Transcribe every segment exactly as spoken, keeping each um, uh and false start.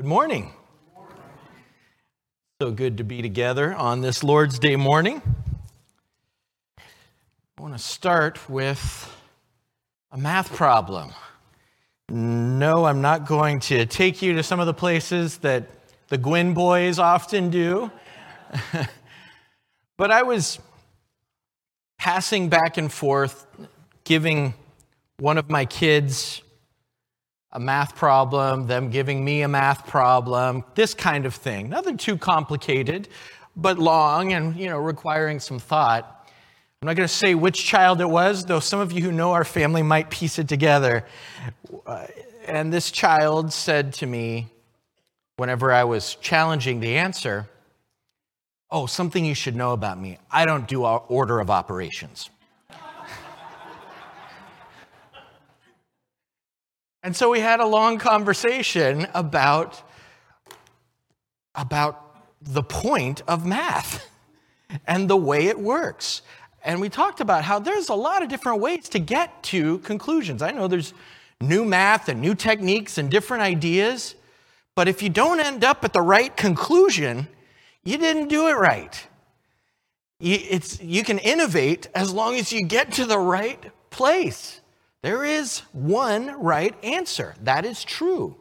Good morning. So good to be together on this Lord's Day morning. I want to start with a math problem. No, I'm not going to take you to some of the places that the Gwynn boys often do. But I was passing back and forth, giving one of my kids a math problem, them giving me a math problem, this kind of thing. Nothing too complicated, but long and, you know, requiring some thought. I'm not going to say which child it was, though some of you who know our family might piece it together. Uh, and this child said to me, whenever I was challenging the answer, "Oh, something you should know about me. I don't do our order of operations." And so we had a long conversation about, about the point of math and the way it works. And we talked about how there's a lot of different ways to get to conclusions. I know there's new math and new techniques and different ideas, but if you don't end up at the right conclusion, you didn't do it right. You, it's, you can innovate as long as you get to the right place. There is one right answer. That is true.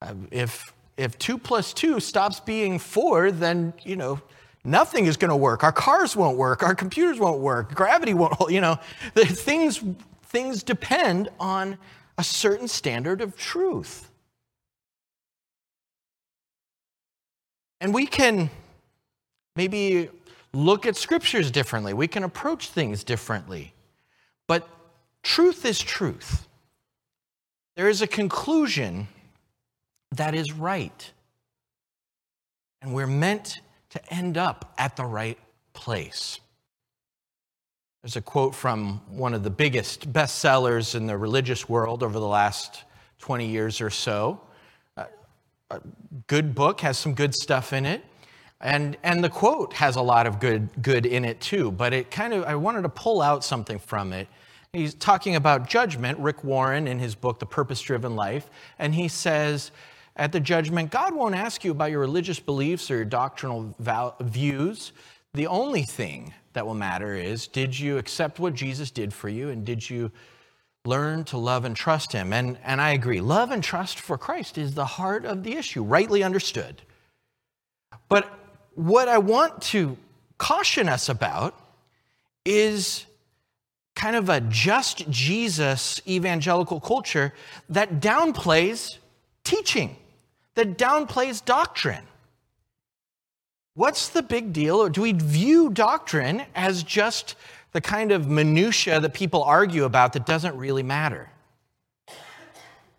Uh, if if two plus two stops being four, then, you know, nothing is going to work. Our cars won't work. Our computers won't work. Gravity won't, you know, the things, things depend on a certain standard of truth. And we can maybe look at scriptures differently. We can approach things differently. But truth is truth. There is a conclusion that is right. And we're meant to end up at the right place. There's a quote from one of the biggest bestsellers in the religious world over the last twenty years or so. A good book, has some good stuff in it. And and the quote has a lot of good good in it too. But it kind of, I wanted to pull out something from it. He's talking about judgment, Rick Warren, in his book, The Purpose-Driven Life. And he says, at the judgment, God won't ask you about your religious beliefs or your doctrinal val- views. The only thing that will matter is, did you accept what Jesus did for you? And did you learn to love and trust him? And, and I agree, love and trust for Christ is the heart of the issue, rightly understood. But what I want to caution us about is kind of a just Jesus evangelical culture that downplays teaching, that downplays doctrine. What's the big deal? Or do we view doctrine as just the kind of minutia that people argue about that doesn't really matter?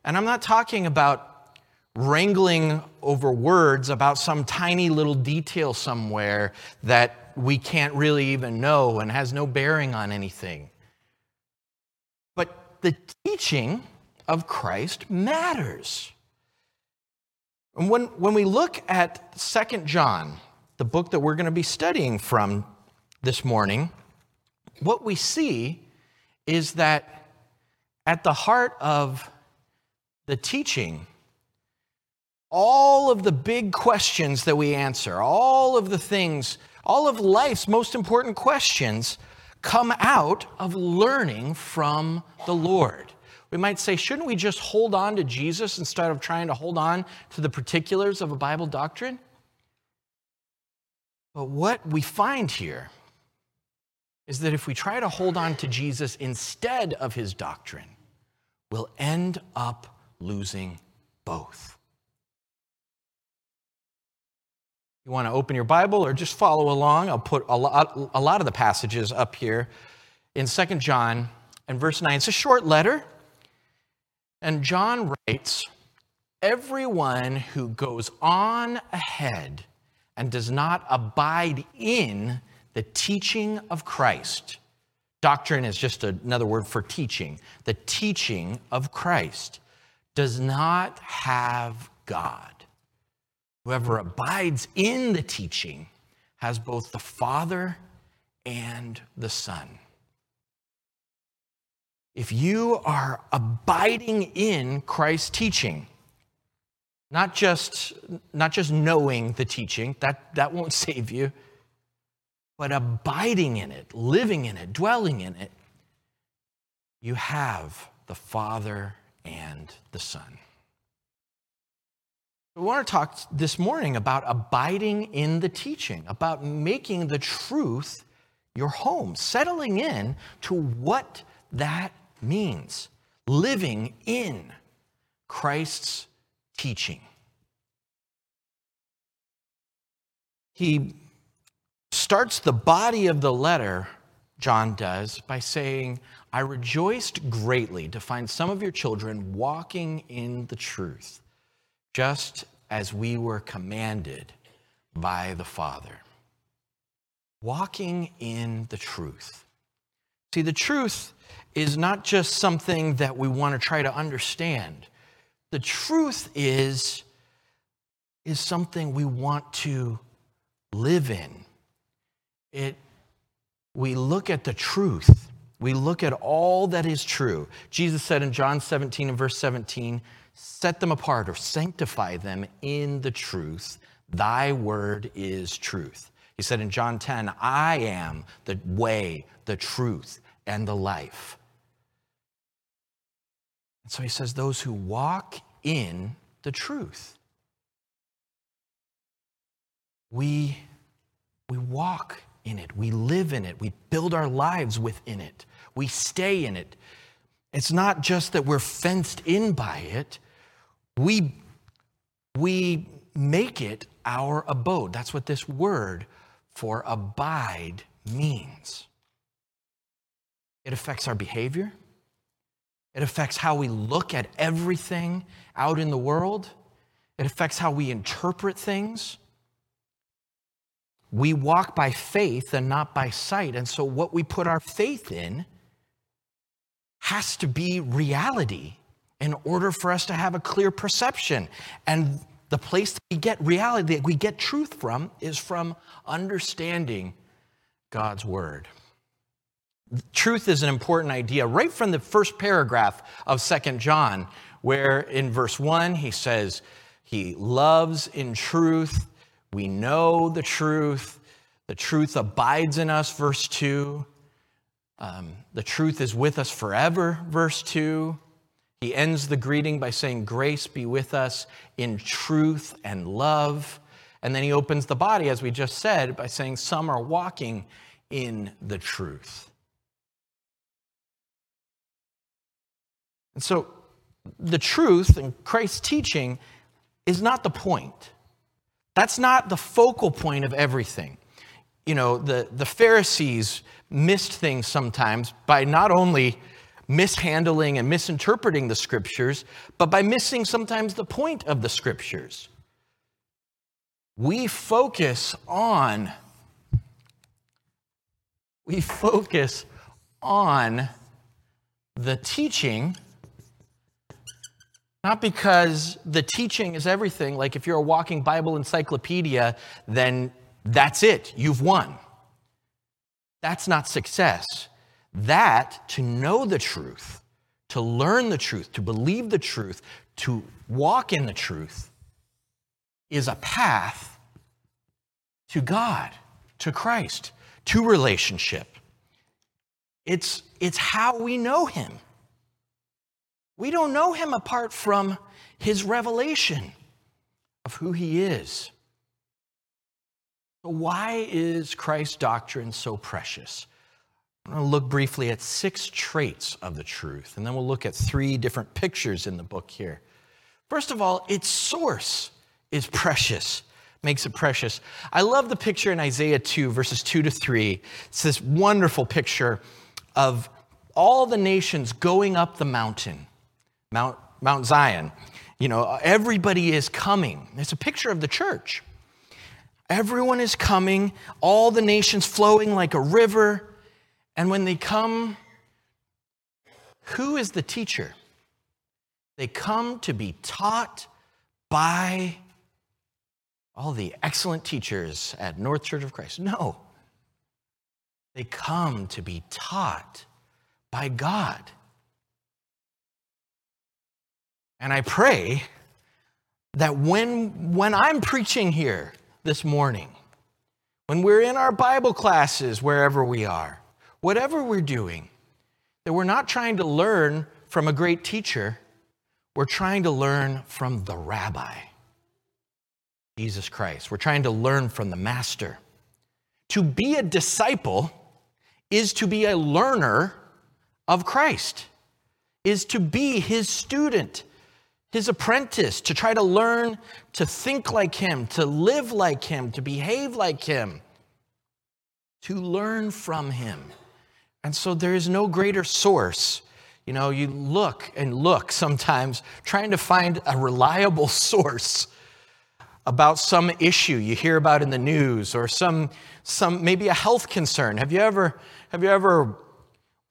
And I'm not talking about wrangling over words about some tiny little detail somewhere that we can't really even know and has no bearing on anything. But the teaching of Christ matters. And when, when we look at Second John, the book that we're going to be studying from this morning, what we see is that at the heart of the teaching, all of the big questions that we answer, all of the things, all of life's most important questions come out of learning from the Lord. We might say, shouldn't we just hold on to Jesus instead of trying to hold on to the particulars of a Bible doctrine? But what we find here is that if we try to hold on to Jesus instead of his doctrine, we'll end up losing both. You want to open your Bible or just follow along? I'll put a lot, a lot of the passages up here in Second John and verse nine. It's a short letter. And John writes, "Everyone who goes on ahead and does not abide in the teaching of Christ." Doctrine is just another word for teaching. The teaching of Christ does not have God. Whoever abides in the teaching has both the Father and the Son. If you are abiding in Christ's teaching, Not just, not just knowing the teaching, that, that won't save you, but abiding in it, living in it, dwelling in it. You have the Father and the Son. We want to talk this morning about abiding in the teaching, about making the truth your home, settling in to what that means, living in Christ's teaching. He starts the body of the letter, John does, by saying, I rejoiced greatly to find some of your children walking in the truth, just as we were commanded by the Father. Walking in the truth. See, the truth is not just something that we want to try to understand. The truth is, is something we want to live in. It, we look at the truth. We look at all that is true. Jesus said in John seventeen and verse seventeen, set them apart or sanctify them in the truth. Thy word is truth. He said in John ten, I am the way, the truth, and the life. And so he says, those who walk in the truth. We, we walk in it. We live in it. We build our lives within it. We stay in it. It's not just that we're fenced in by it. We, we make it our abode. That's what this word for abide means. It affects our behavior. It affects how we look at everything out in the world. It affects how we interpret things. We walk by faith and not by sight. And so what we put our faith in has to be reality in order for us to have a clear perception. And the place that we get reality, that we get truth from, is from understanding God's word. Truth is an important idea right from the first paragraph of Second John, where in verse one he says, he loves in truth, we know the truth, the truth abides in us, verse two. Um, the truth is with us forever, verse two. He ends the greeting by saying, grace be with us in truth and love. And then he opens the body, as we just said, by saying some are walking in the truth. And so the truth and Christ's teaching is not the point. That's not the focal point of everything. You know, the, the Pharisees missed things sometimes by not only mishandling and misinterpreting the scriptures, but by missing sometimes the point of the scriptures. We focus on, we focus on the teaching. Not because the teaching is everything, like if you're a walking Bible encyclopedia, then that's it, you've won. That's not success. That, to know the truth, to learn the truth, to believe the truth, to walk in the truth, is a path to God, to Christ, to relationship. It's, it's how we know him. We don't know him apart from his revelation of who he is. So why is Christ's doctrine so precious? I'm going to look briefly at six traits of the truth, and then we'll look at three different pictures in the book here. First of all, its source is precious, makes it precious. I love the picture in Isaiah two, verses two to three. It's this wonderful picture of all the nations going up the mountain. Mount, Mount Zion, you know, everybody is coming. It's a picture of the church. Everyone is coming, all the nations flowing like a river. And when they come, who is the teacher? They come to be taught by all the excellent teachers at North Church of Christ. No, they come to be taught by God. And I pray that when, when I'm preaching here this morning, when we're in our Bible classes, wherever we are, whatever we're doing, that we're not trying to learn from a great teacher, we're trying to learn from the rabbi, Jesus Christ. We're trying to learn from the master. To be a disciple is to be a learner of Christ, is to be his student, his apprentice, to try to learn to think like him, to live like him, to behave like him, to learn from him. And so there is no greater source. You know, you look and look sometimes trying to find a reliable source about some issue you hear about in the news or some some maybe a health concern. Have you ever have you ever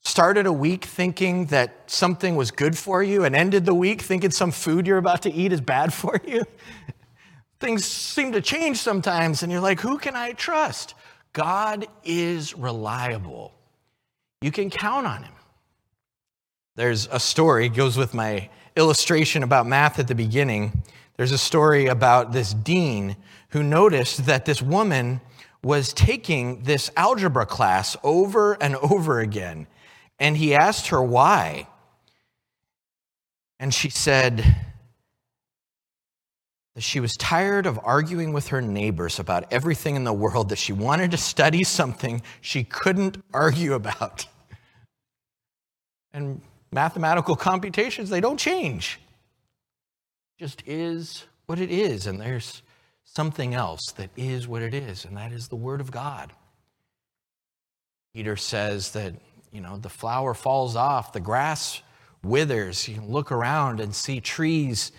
started a week thinking that something was good for you and ended the week thinking some food you're about to eat is bad for you? Things seem to change sometimes and you're like, who can I trust? God is reliable. You can count on him. There's a story, goes with my illustration about math at the beginning. There's a story about this dean who noticed that this woman was taking this algebra class over and over again. And he asked her why. And she said that she was tired of arguing with her neighbors about everything in the world, that she wanted to study something she couldn't argue about. And mathematical computations, they don't change. Just is what it is, and there's something else that is what it is, and that is the Word of God. Peter says that, you know, the flower falls off, the grass withers. You can look around and see trees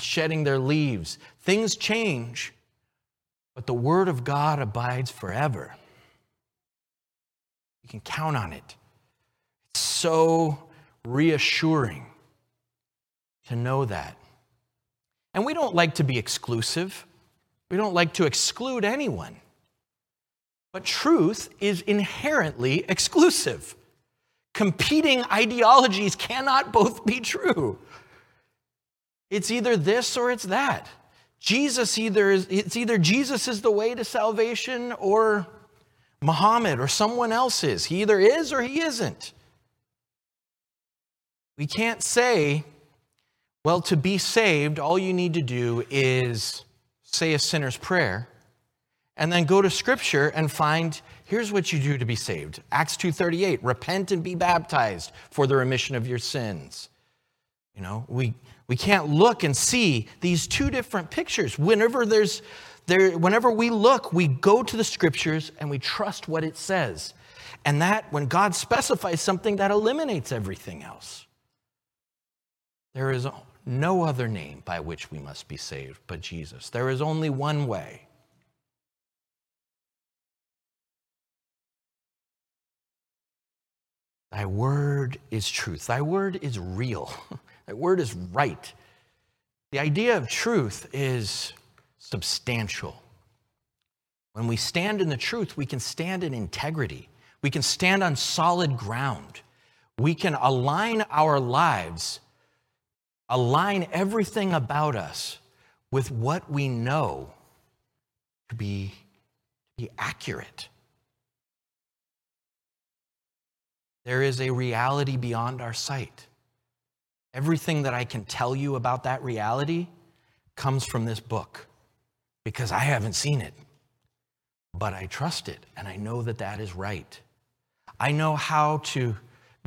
shedding their leaves. Things change, but the Word of God abides forever. You can count on it. It's so reassuring to know that. And we don't like to be exclusive. We don't like to exclude anyone. But truth is inherently exclusive. Competing ideologies cannot both be true. It's either this or it's that. Jesus either is, it's either Jesus is the way to salvation or Muhammad or someone else is. He either is or he isn't. We can't say, well, to be saved, all you need to do is say a sinner's prayer and then go to Scripture and find, here's what you do to be saved. Acts two thirty-eight, repent and be baptized for the remission of your sins. You know, we we can't look and see these two different pictures. Whenever there's there, whenever we look, we go to the Scriptures and we trust what it says. And that, when God specifies something, that eliminates everything else. There is no other name by which we must be saved but Jesus. There is only one way. Thy word is truth. Thy word is real. Thy word is right. The idea of truth is substantial. When we stand in the truth, we can stand in integrity. We can stand on solid ground. We can align our lives, align everything about us with what we know to be, to be accurate. There is a reality beyond our sight. Everything that I can tell you about that reality comes from this book because I haven't seen it, but I trust it and I know that that is right. I know how to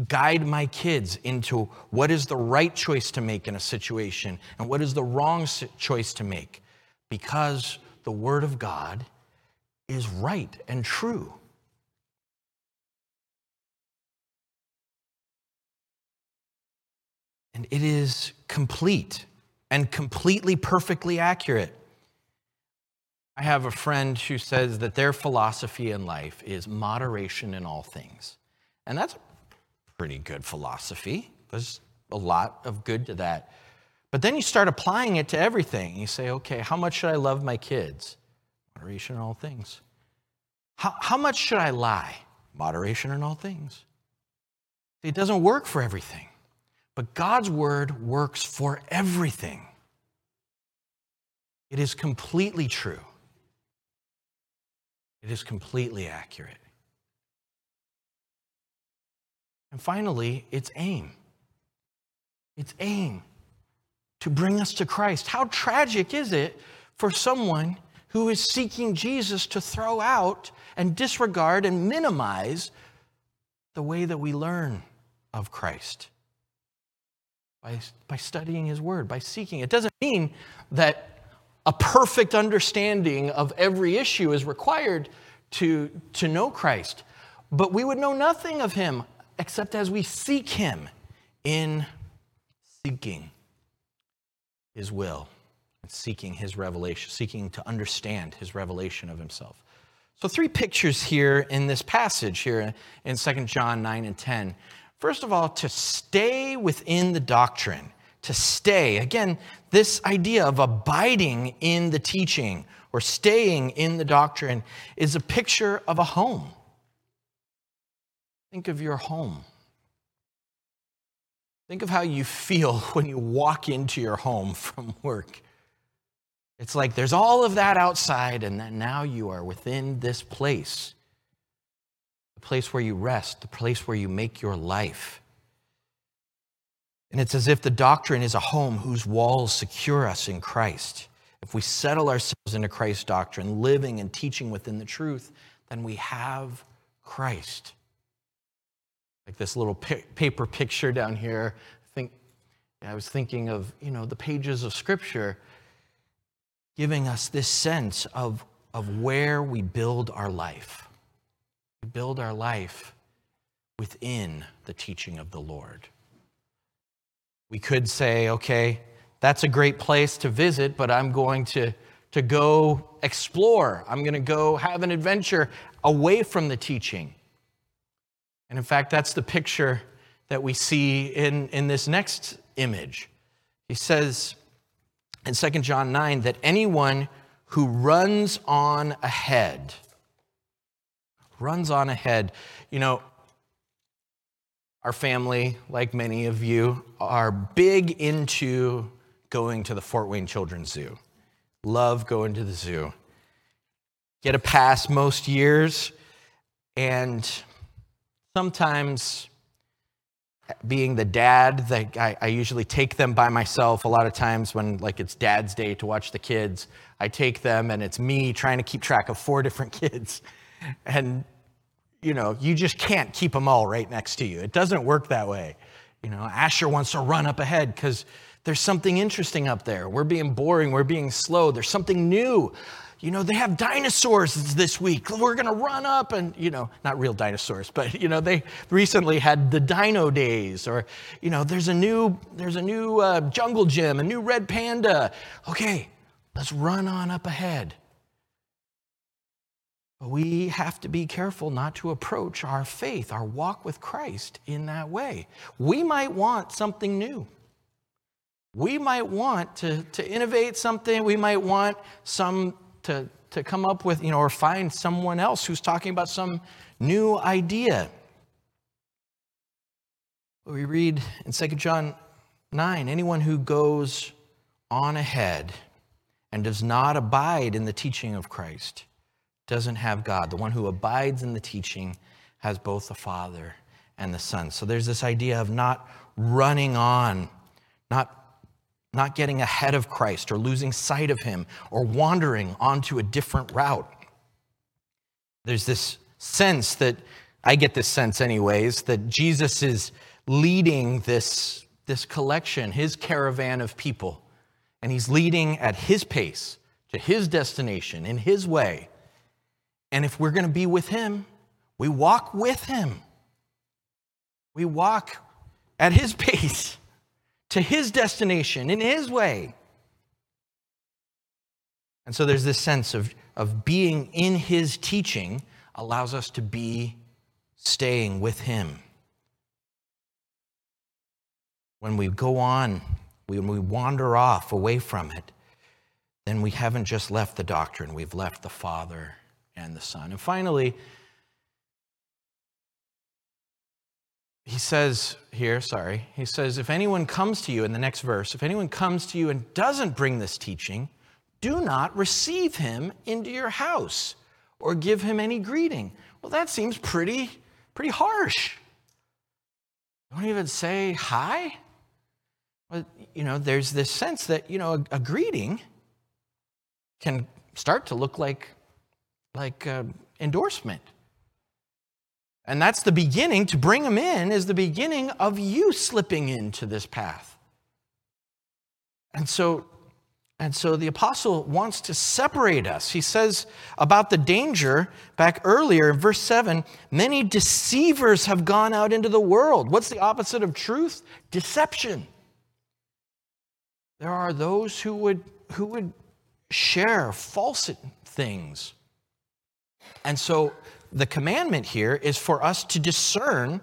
guide my kids into what is the right choice to make in a situation and what is the wrong choice to make, because the Word of God is right and true. And it is complete and completely perfectly accurate. I have a friend who says that their philosophy in life is moderation in all things. And that's pretty good philosophy. There's a lot of good to that. But then you start applying it to everything. You say, okay, how much should I love my kids? Moderation in all things. How, how much should I lie? Moderation in all things. It doesn't work for everything. But God's word works for everything. It is completely true. It is completely accurate. And finally, its aim. Its aim to bring us to Christ. How tragic is it for someone who is seeking Jesus to throw out and disregard and minimize the way that we learn of Christ? By, by studying his word, by seeking. It doesn't mean that a perfect understanding of every issue is required to, to know Christ. But we would know nothing of him except as we seek him in seeking his will, and seeking his revelation, seeking to understand his revelation of himself. So three pictures here in this passage here in Second John nine and ten. First of all, to stay within the doctrine, to stay. Again, this idea of abiding in the teaching or staying in the doctrine is a picture of a home. Think of your home. Think of how you feel when you walk into your home from work. It's like there's all of that outside, and then now you are within this place. The place where you rest, the place where you make your life. And it's as if the doctrine is a home whose walls secure us in Christ. If we settle ourselves into Christ's doctrine, living and teaching within the truth, then we have Christ. Like this little paper picture down here. I think I was thinking of, you know, the pages of Scripture giving us this sense of, of where we build our life. We build our life within the teaching of the Lord. We could say, okay, that's a great place to visit, but I'm going to, to go explore. I'm going to go have an adventure away from the teaching. And in fact, that's the picture that we see in, in this next image. He says in Second John nine that anyone who runs on ahead, runs on ahead. You know, our family, like many of you, are big into going to the Fort Wayne Children's Zoo. Love going to the zoo. Get a pass most years, and sometimes, being the dad, like I, I usually take them by myself. A lot of times when like it's dad's day to watch the kids, I take them and it's me trying to keep track of four different kids. And, you know, you just can't keep them all right next to you. It doesn't work that way. You know, Asher wants to run up ahead because there's something interesting up there. We're being boring. We're being slow. There's something new. You know, they have dinosaurs this week. We're going to run up and, you know, not real dinosaurs, but, you know, they recently had the dino days, or, you know, there's a new there's a new uh, jungle gym, a new red panda. Okay, let's run on up ahead. But we have to be careful not to approach our faith, our walk with Christ in that way. We might want something new. We might want to, to innovate something. We might want some... To, to come up with, you know, or find someone else who's talking about some new idea. We read in Second John nine, anyone who goes on ahead and does not abide in the teaching of Christ doesn't have God. The one who abides in the teaching has both the Father and the Son. So there's this idea of not running on, not not getting ahead of Christ or losing sight of him or wandering onto a different route. There's this sense that, I get this sense anyways, that Jesus is leading this, this collection, his caravan of people, and he's leading at his pace to his destination in his way. And if we're going to be with him, we walk with him. We walk at his pace, to his destination, in his way. And so there's this sense of, of being in his teaching allows us to be staying with him. When we go on, when we wander off away from it, then we haven't just left the doctrine, we've left the Father and the Son. And finally, He says here, sorry, he says, if anyone comes to you in the next verse, if anyone comes to you and doesn't bring this teaching, do not receive him into your house or give him any greeting. Well, that seems pretty, pretty harsh. Don't even say hi. Well, you know, there's this sense that, you know, a, a greeting can start to look like, like uh, endorsement. And that's the beginning, to bring him in is the beginning of you slipping into this path. And so, and so the apostle wants to separate us. He says about the danger back earlier in verse seven, many deceivers have gone out into the world. What's the opposite of truth? Deception. There are those who would, who would share false things. And so the commandment here is for us to discern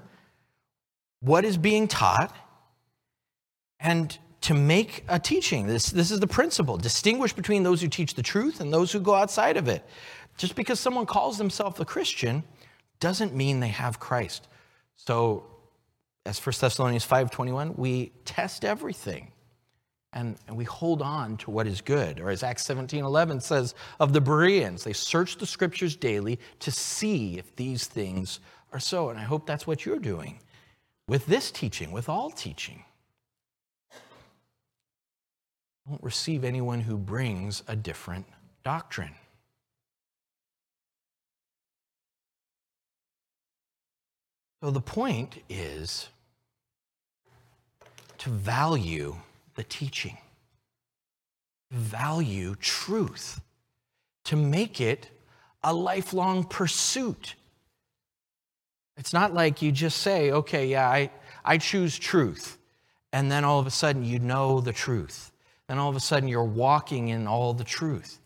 what is being taught and to make a teaching. This, this is the principle. Distinguish between those who teach the truth and those who go outside of it. Just because someone calls themselves a Christian doesn't mean they have Christ. So as First Thessalonians five twenty-one, we test everything. And, and we hold on to what is good. Or as Acts seventeen eleven says of the Bereans, they search the scriptures daily to see if these things are so. And I hope that's what you're doing with this teaching, with all teaching. Don't receive anyone who brings a different doctrine. So the point is to value the teaching, value truth, to make it a lifelong pursuit. It's not like you just say, okay, yeah, I, I choose truth. And then all of a sudden you know the truth. And all of a sudden you're walking in all the truth.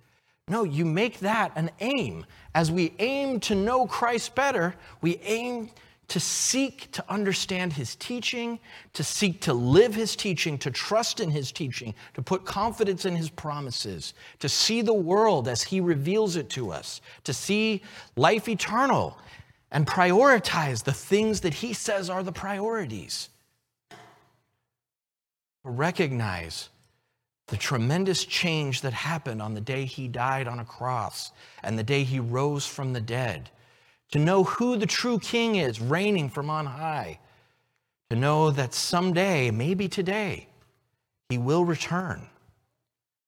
No, you make that an aim. As we aim to know Christ better, we aim to seek to understand his teaching, to seek to live his teaching, to trust in his teaching, to put confidence in his promises, to see the world as he reveals it to us, to see life eternal and prioritize the things that he says are the priorities. Recognize the tremendous change that happened on the day he died on a cross and the day he rose from the dead. To know who the true king is, reigning from on high. To know that someday, maybe today, he will return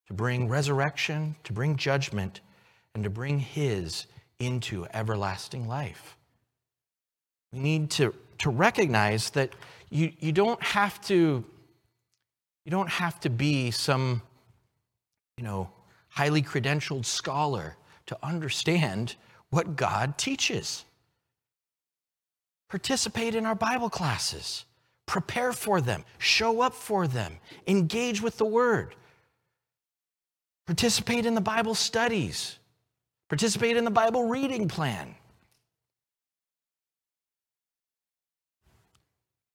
to bring resurrection, to bring judgment, and to bring his into everlasting life. We need to, to recognize that you, you don't have to, you don't have to be some, you know, highly credentialed scholar to understand what God teaches. Participate in our Bible classes. Prepare for them. Show up for them. Engage with the Word. Participate in the Bible studies. Participate in the Bible reading plan.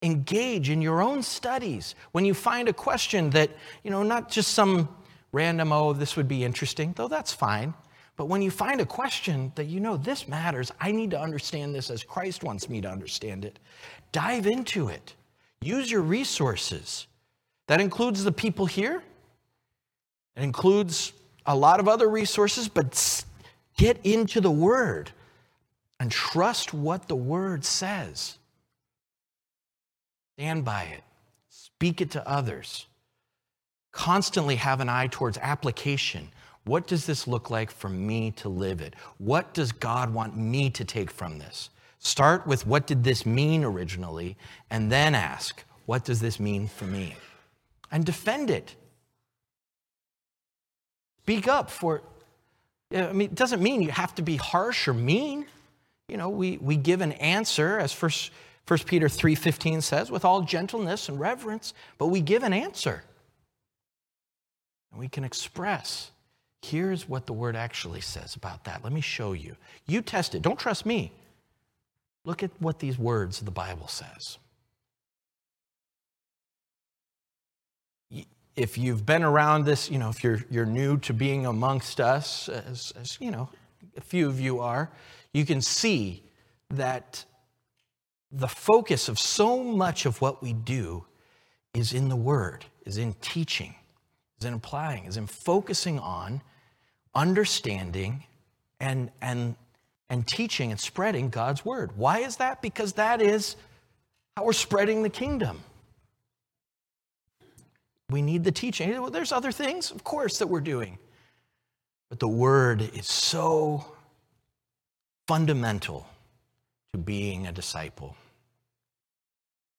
Engage in your own studies. When you find a question that, you know, not just some random, oh, this would be interesting, though that's fine. But when you find a question that, you know, this matters, I need to understand this as Christ wants me to understand it, dive into it. Use your resources. That includes the people here. It includes a lot of other resources, but get into the Word and trust what the Word says. Stand by it. Speak it to others. Constantly have an eye towards application. What does this look like for me to live it? What does God want me to take from this? Start with what did this mean originally, and then ask, what does this mean for me? And defend it. Speak up for, I mean, it doesn't mean you have to be harsh or mean. You know, we, we give an answer, as First Peter three fifteen says, with all gentleness and reverence, but we give an answer. And we can express, here's what the Word actually says about that. Let me show you. You test it. Don't trust me. Look at what these words of the Bible says. If you've been around this, you know, if you're you're new to being amongst us, as, as you know, a few of you are, you can see that the focus of so much of what we do is in the Word, is in teaching, is in applying, is in focusing on understanding and and and teaching and spreading God's word. Why is that? Because that is how we're spreading the kingdom. We need the teaching. There's other things, of course, that we're doing. But the word is so fundamental to being a disciple.